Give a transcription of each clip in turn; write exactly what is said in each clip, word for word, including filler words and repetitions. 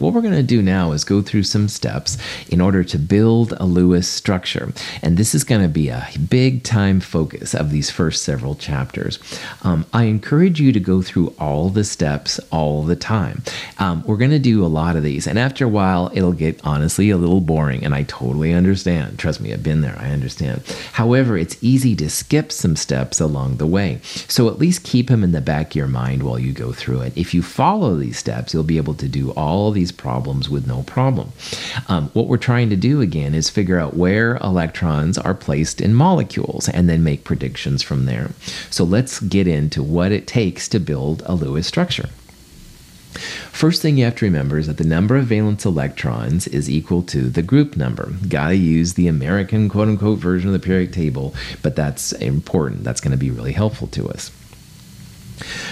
What we're going to do now is go through some steps in order to build a Lewis structure. And this is going to be a big time focus of these first several chapters. Um, I encourage you to go through all the steps all the time. Um, we're going to do a lot of these. And after a while, it'll get honestly a little boring. And I totally understand. Trust me, I've been there. I understand. However, it's easy to skip some steps along the way. So at least keep them in the back of your mind while you go through it. If you follow these steps, you'll be able to do all these problems with no problem. Um, what we're trying to do again is figure out where electrons are placed in molecules and then make predictions from there. So let's get into what it takes to build a Lewis structure. First thing you have to remember is that the number of valence electrons is equal to the group number. Gotta use the American quote-unquote version of the periodic table, but that's important. That's going to be really helpful to us.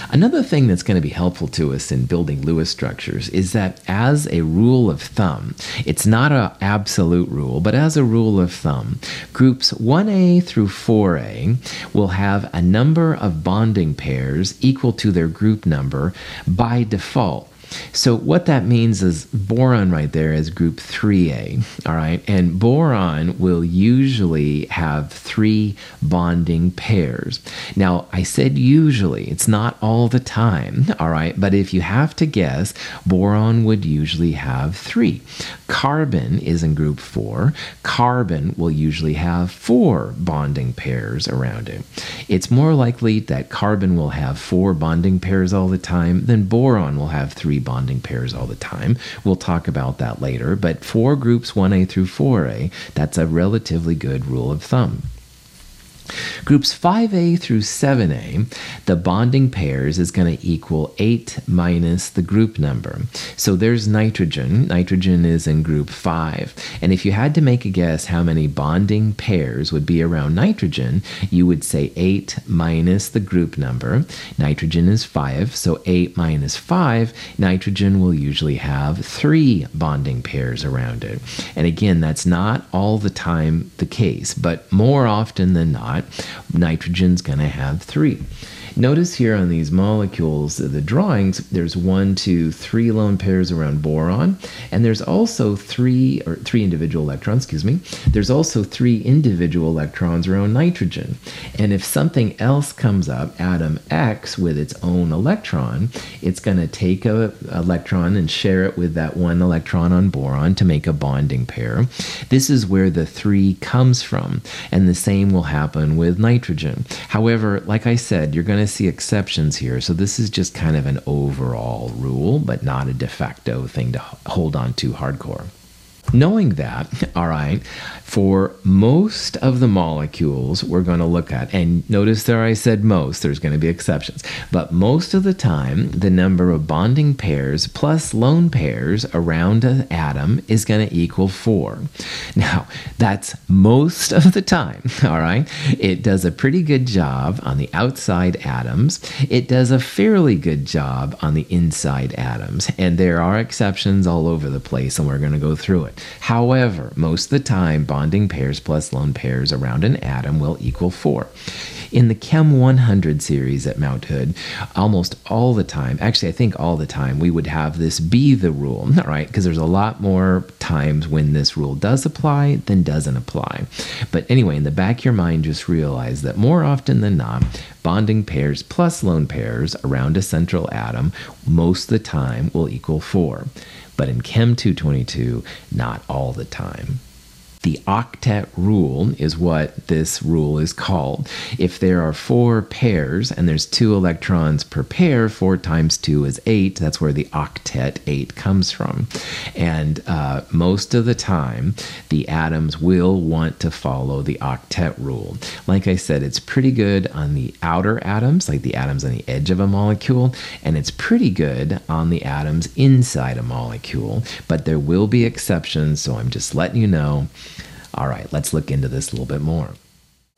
Another thing that's going to be helpful to us in building Lewis structures is that as a rule of thumb, it's not an absolute rule, but as a rule of thumb, groups one A through four A will have a number of bonding pairs equal to their group number by default. So what that means is boron right there is group three A, all right? And boron will usually have three bonding pairs. Now, I said usually, it's not all the time, all right? But if you have to guess, boron would usually have three. Carbon is in group four. Carbon will usually have four bonding pairs around it. It's more likely that carbon will have four bonding pairs all the time than boron will have three bonding pairs all the time. We'll talk about that later, but for groups one A through four A, that's a relatively good rule of thumb. Groups five A through seven A, the bonding pairs is going to equal eight minus the group number. So there's nitrogen. Nitrogen is in group five. And if you had to make a guess how many bonding pairs would be around nitrogen, you would say eight minus the group number. Nitrogen is five, so eight minus five, nitrogen will usually have three bonding pairs around it. And again, that's not all the time the case, but more often than not, nitrogen's going to have three. Notice here on these molecules, the drawings, there's one, two, three lone pairs around boron, and there's also three, or three individual electrons, excuse me. There's also three individual electrons around nitrogen. And if something else comes up, atom X with its own electron, it's going to take an electron and share it with that one electron on boron to make a bonding pair. This is where the three comes from, and the same will happen with nitrogen. However, like I said, you're going to see exceptions here, so this is just kind of an overall rule, but not a de facto thing to hold on to hardcore. Knowing that, all right, for most of the molecules we're going to look at, and notice there I said most, there's going to be exceptions, but most of the time, the number of bonding pairs plus lone pairs around an atom is going to equal four. Now, that's most of the time, all right? It does a pretty good job on the outside atoms. It does a fairly good job on the inside atoms, and there are exceptions all over the place, and we're going to go through it. However, most of the time, bonding pairs plus lone pairs around an atom will equal four. In the Chem one hundred series at Mount Hood, almost all the time, actually I think all the time, we would have this be the rule, right? Because there's a lot more times when this rule does apply than doesn't apply. But anyway, in the back of your mind, just realize that more often than not, bonding pairs plus lone pairs around a central atom most of the time will equal four. But in Chem two twenty-two, not all the time. The octet rule is what this rule is called. If there are four pairs and there's two electrons per pair, four times two is eight. That's where the octet eight comes from. And uh, most of the time, the atoms will want to follow the octet rule. Like I said, it's pretty good on the outer atoms, like the atoms on the edge of a molecule, and it's pretty good on the atoms inside a molecule. But there will be exceptions, so I'm just letting you know. All right, let's look into this a little bit more.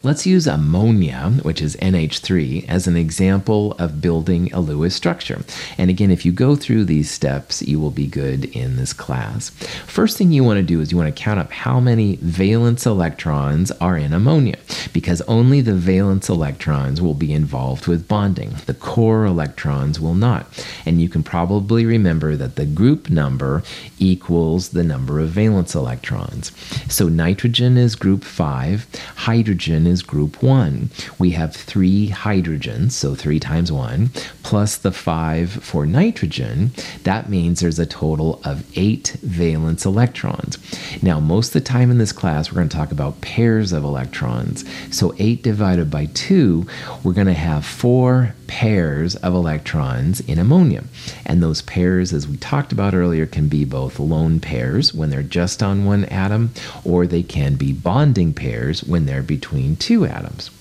Let's use ammonia, which is N H three, as an example of building a Lewis structure. And again, if you go through these steps, you will be good in this class. First thing you want to do is you want to count up how many valence electrons are in ammonia, because only the valence electrons will be involved with bonding. The core electrons will not. And you can probably remember that the group number equals the number of valence electrons. So nitrogen is group five, hydrogen is is group one. We have three hydrogens, so three times one, plus the five for nitrogen. That means there's a total of eight valence electrons. Now, most of the time in this class, we're going to talk about pairs of electrons. So eight divided by two, we're going to have four pairs of electrons in ammonia. And those pairs, as we talked about earlier, can be both lone pairs when they're just on one atom, or they can be bonding pairs when they're between two atoms.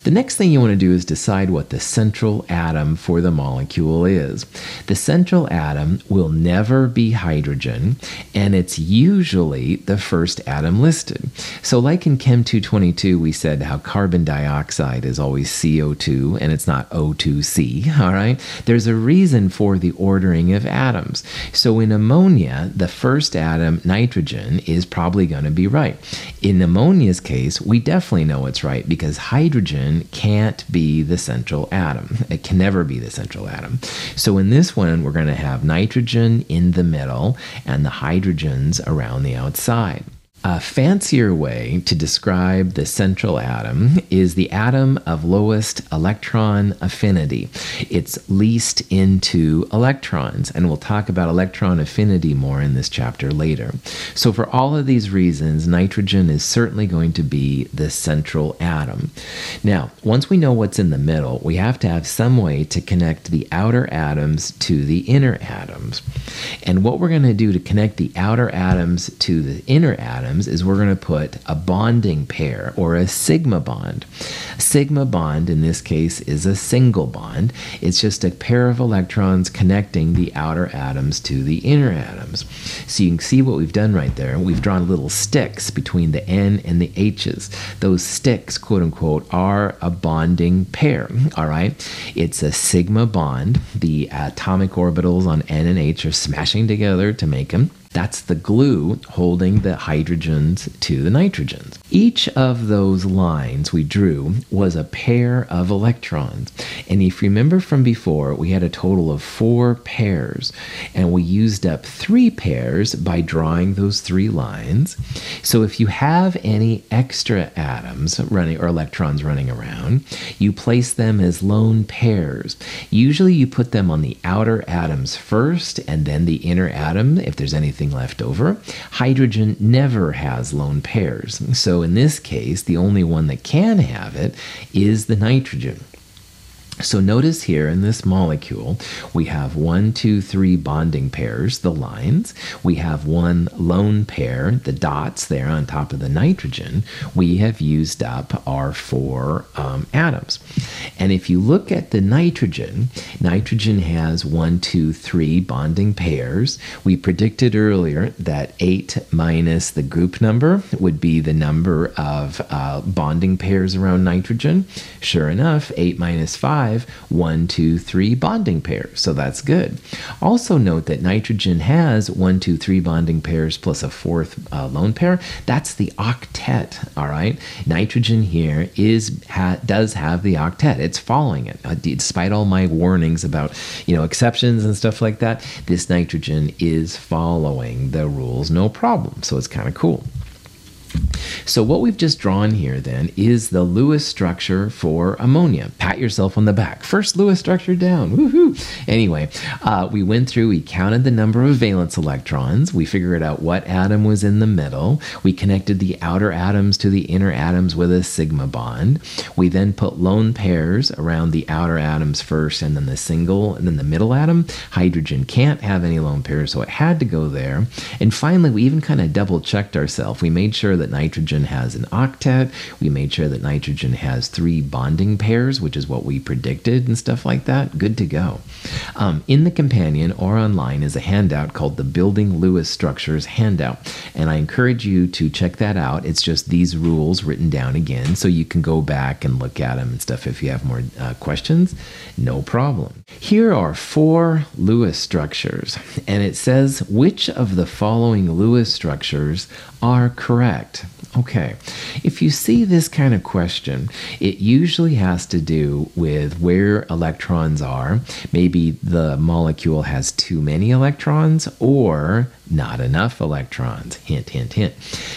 The next thing you want to do is decide what the central atom for the molecule is. The central atom will never be hydrogen, and it's usually the first atom listed. So like in Chem two twenty-two, we said how carbon dioxide is always C O two, and it's not O two C, all right? There's a reason for the ordering of atoms. So in ammonia, the first atom, nitrogen, is probably going to be right. In ammonia's case, we definitely know it's right, because hydrogen can't be the central atom. It can never be the central atom. So in this one, we're going to have nitrogen in the middle and the hydrogens around the outside. A fancier way to describe the central atom is the atom of lowest electron affinity. It's least into electrons, and we'll talk about electron affinity more in this chapter later. So for all of these reasons, nitrogen is certainly going to be the central atom. Now, once we know what's in the middle, we have to have some way to connect the outer atoms to the inner atoms. And what we're going to do to connect the outer atoms to the inner atoms is we're going to put a bonding pair, or a sigma bond. A sigma bond in this case is a single bond. It's just a pair of electrons connecting the outer atoms to the inner atoms. So you can see what we've done right there. We've drawn little sticks between the N and the H's. Those sticks, quote unquote, are a bonding pair, all right? It's a sigma bond. The atomic orbitals on N and H are smashing together to make them. That's the glue holding the hydrogens to the nitrogens. Each of those lines we drew was a pair of electrons. And if you remember from before, we had a total of four pairs. And we used up three pairs by drawing those three lines. So if you have any extra atoms running or electrons running around, you place them as lone pairs. Usually you put them on the outer atoms first and then the inner atom if there's anything left over. Hydrogen never has lone pairs. So in this case, the only one that can have it is the nitrogen. So notice here in this molecule, we have one, two, three bonding pairs, the lines. We have one lone pair, the dots there on top of the nitrogen. We have used up our four um, atoms. And if you look at the nitrogen, nitrogen has one, two, three bonding pairs. We predicted earlier that eight minus the group number would be the number of uh, bonding pairs around nitrogen. Sure enough, eight minus five, one, two, three bonding pairs. So that's good. Also note that nitrogen has one, two, three bonding pairs plus a fourth uh, lone pair. That's the octet, all right? Nitrogen here is ha, does have the octet. It's following it. Uh, despite all my warnings about, you know, exceptions and stuff like that, this nitrogen is following the rules, no problem. So it's kind of cool. So what we've just drawn here then is the Lewis structure for ammonia. Pat yourself on the back. First Lewis structure down. Woohoo! Anyway, uh, we went through, we counted the number of valence electrons. We figured out what atom was in the middle. We connected the outer atoms to the inner atoms with a sigma bond. We then put lone pairs around the outer atoms first and then the single and then the middle atom. Hydrogen can't have any lone pairs, so it had to go there. And finally, we even kind of double checked ourselves. We made sure that nitrogen nitrogen has an octet. We made sure that nitrogen has three bonding pairs, which is what we predicted and stuff like that. Good to go. Um, in the companion or online is a handout called the Building Lewis Structures handout, and I encourage you to check that out. It's just these rules written down again, so you can go back and look at them and stuff if you have more uh, questions. No problem. Here are four Lewis structures, and it says which of the following Lewis structures are correct. Okay, if you see this kind of question, it usually has to do with where electrons are. Maybe the molecule has too many electrons or not enough electrons. Hint, hint, hint.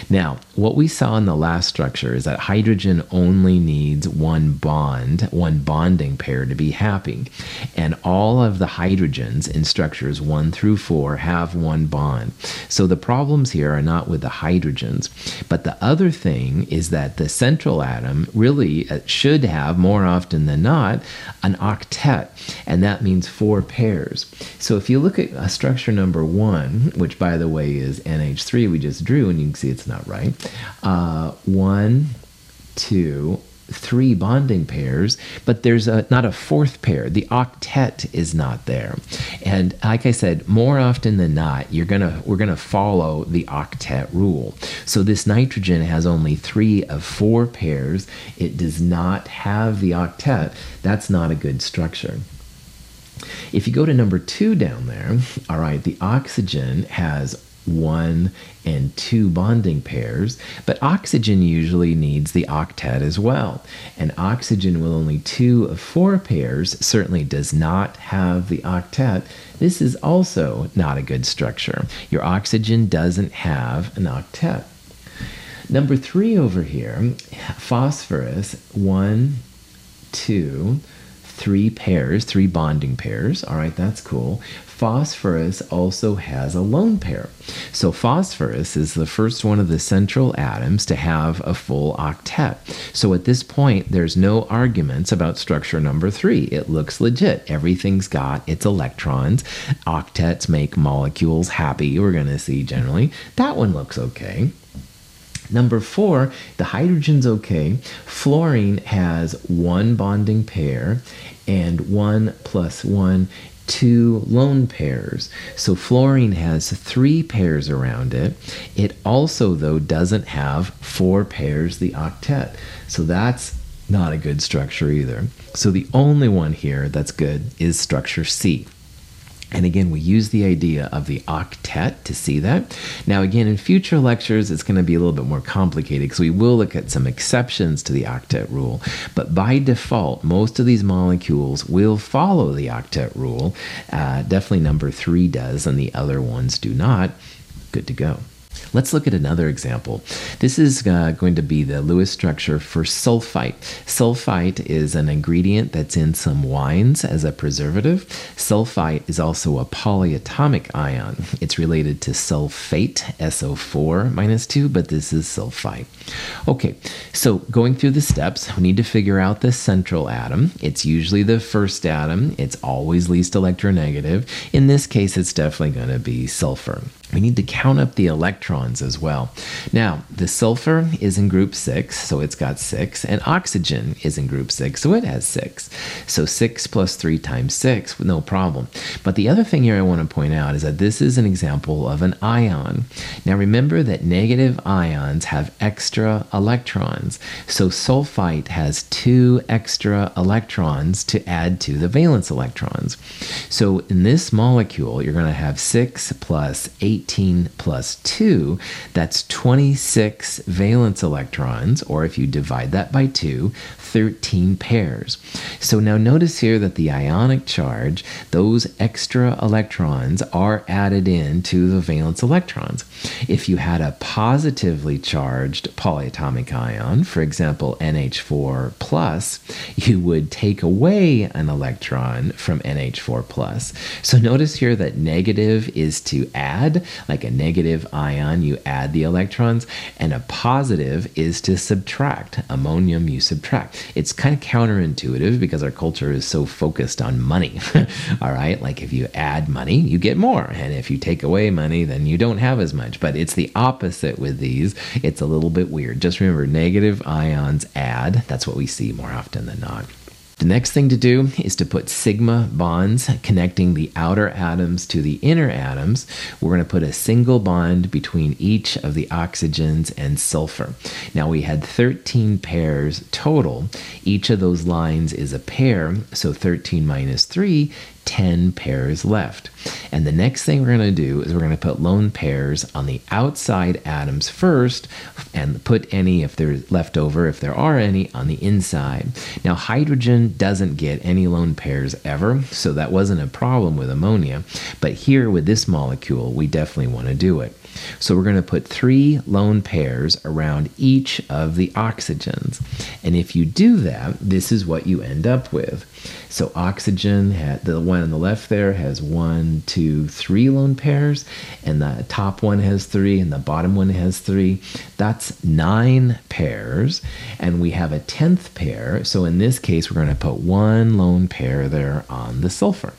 Now, what we saw in the last structure is that hydrogen only needs one bond, one bonding pair to be happy. And all of the hydrogens in structures one through four have one bond. So the problems here are not with the hydrogens. But the other thing is that the central atom really should have, more often than not, an octet. And that means four pairs. So if you look at uh, structure number one, which by the way is N H three we just drew, and you can see it's not right. Uh, one, two, three bonding pairs, but there's a, not a fourth pair. The octet is not there. And like I said, more often than not, you're gonna we're gonna follow the octet rule. So this nitrogen has only three of four pairs. It does not have the octet. That's not a good structure. If you go to number two down there, all right, the oxygen has one and two bonding pairs, but oxygen usually needs the octet as well. And oxygen with only two of four pairs certainly does not have the octet. This is also not a good structure. Your oxygen doesn't have an octet. Number three over here, phosphorus, one, two, three pairs, three bonding pairs. All right, that's cool. Phosphorus also has a lone pair. So phosphorus is the first one of the central atoms to have a full octet. So at this point, there's no arguments about structure number three. It looks legit. Everything's got its electrons. Octets make molecules happy, we're going to see generally. That one looks okay. Number four, the hydrogen's okay. Fluorine has one bonding pair and one plus one, two lone pairs. So fluorine has three pairs around it. It also, though, doesn't have four pairs, the octet. So that's not a good structure either. So the only one here that's good is structure C. And again, we use the idea of the octet to see that. Now, again, in future lectures, it's going to be a little bit more complicated because we will look at some exceptions to the octet rule. But by default, most of these molecules will follow the octet rule. Uh, definitely number three does, and the other ones do not. Good to go. Let's look at another example. This is uh, going to be the Lewis structure for sulfite. Sulfite is an ingredient that's in some wines as a preservative. Sulfite is also a polyatomic ion. It's related to sulfate, S O four minus two, but this is sulfite. Okay, so going through the steps, we need to figure out the central atom. It's usually the first atom. It's always least electronegative. In this case, it's definitely going to be sulfur. We need to count up the electrons as well. Now, the sulfur is in group six, so it's got six, and oxygen is in group six, so it has six. So six plus three times six, no problem. But the other thing here I want to point out is that this is an example of an ion. Now, remember that negative ions have extra electrons. So sulfite has two extra electrons to add to the valence electrons. So in this molecule, you're going to have six plus eight, eighteen plus two, that's twenty-six valence electrons, or if you divide that by two, thirteen pairs. So now notice here that the ionic charge, those extra electrons are added in to the valence electrons. If you had a positively charged polyatomic ion, for example N H four plus, you would take away an electron from N H four plus. So notice here that negative is to add, Like a negative ion, you add the electrons, and a positive is to subtract. Ammonium, you subtract. It's kind of counterintuitive because our culture is so focused on money, all right? Like if you add money, you get more, and if you take away money, then you don't have as much, but it's the opposite with these. It's a little bit weird. Just remember, negative ions add. That's what we see more often than not. The next thing to do is to put sigma bonds connecting the outer atoms to the inner atoms. We're going to put a single bond between each of the oxygens and sulfur. Now we had thirteen pairs total. Each of those lines is a pair, so thirteen minus three, ten pairs left. And the next thing we're going to do is we're going to put lone pairs on the outside atoms first and put any, if they're left over, if there are any, on the inside. Now hydrogen doesn't get any lone pairs ever, so that wasn't a problem with ammonia, but here with this molecule we definitely want to do it. So we're going to put three lone pairs around each of the oxygens. And if you do that, this is what you end up with. So oxygen, the one on the left there, has one, two, three lone pairs, and the top one has three, and the bottom one has three. That's nine pairs, and we have a tenth pair. So in this case, we're going to put one lone pair there on the sulfur,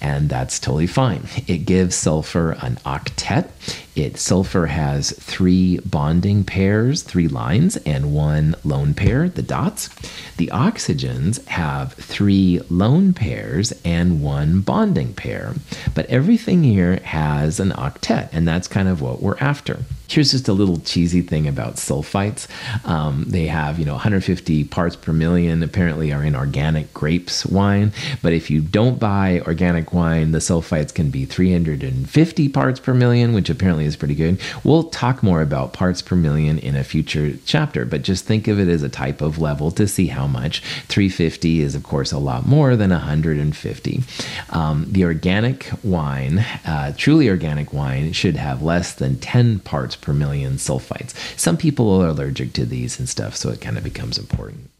and that's totally fine. It gives sulfur an octet. It, sulfur has three bonding pairs, three lines, and one lone pair, the dots. The oxygens have three lone pairs and one bonding pair. But everything here has an octet, and that's kind of what we're after. Here's just a little cheesy thing about sulfites. Um, they have, you know, one hundred fifty parts per million apparently are in organic grapes wine, but if you don't buy organic wine, the sulfites can be three hundred fifty parts per million, which apparently is pretty good. We'll talk more about parts per million in a future chapter, but just think of it as a type of level to see how much. three hundred fifty is, of course, a lot more than one hundred fifty. Um, the organic wine, uh, truly organic wine, should have less than ten parts per million sulfites. Some people are allergic to these and stuff, so it kind of becomes important.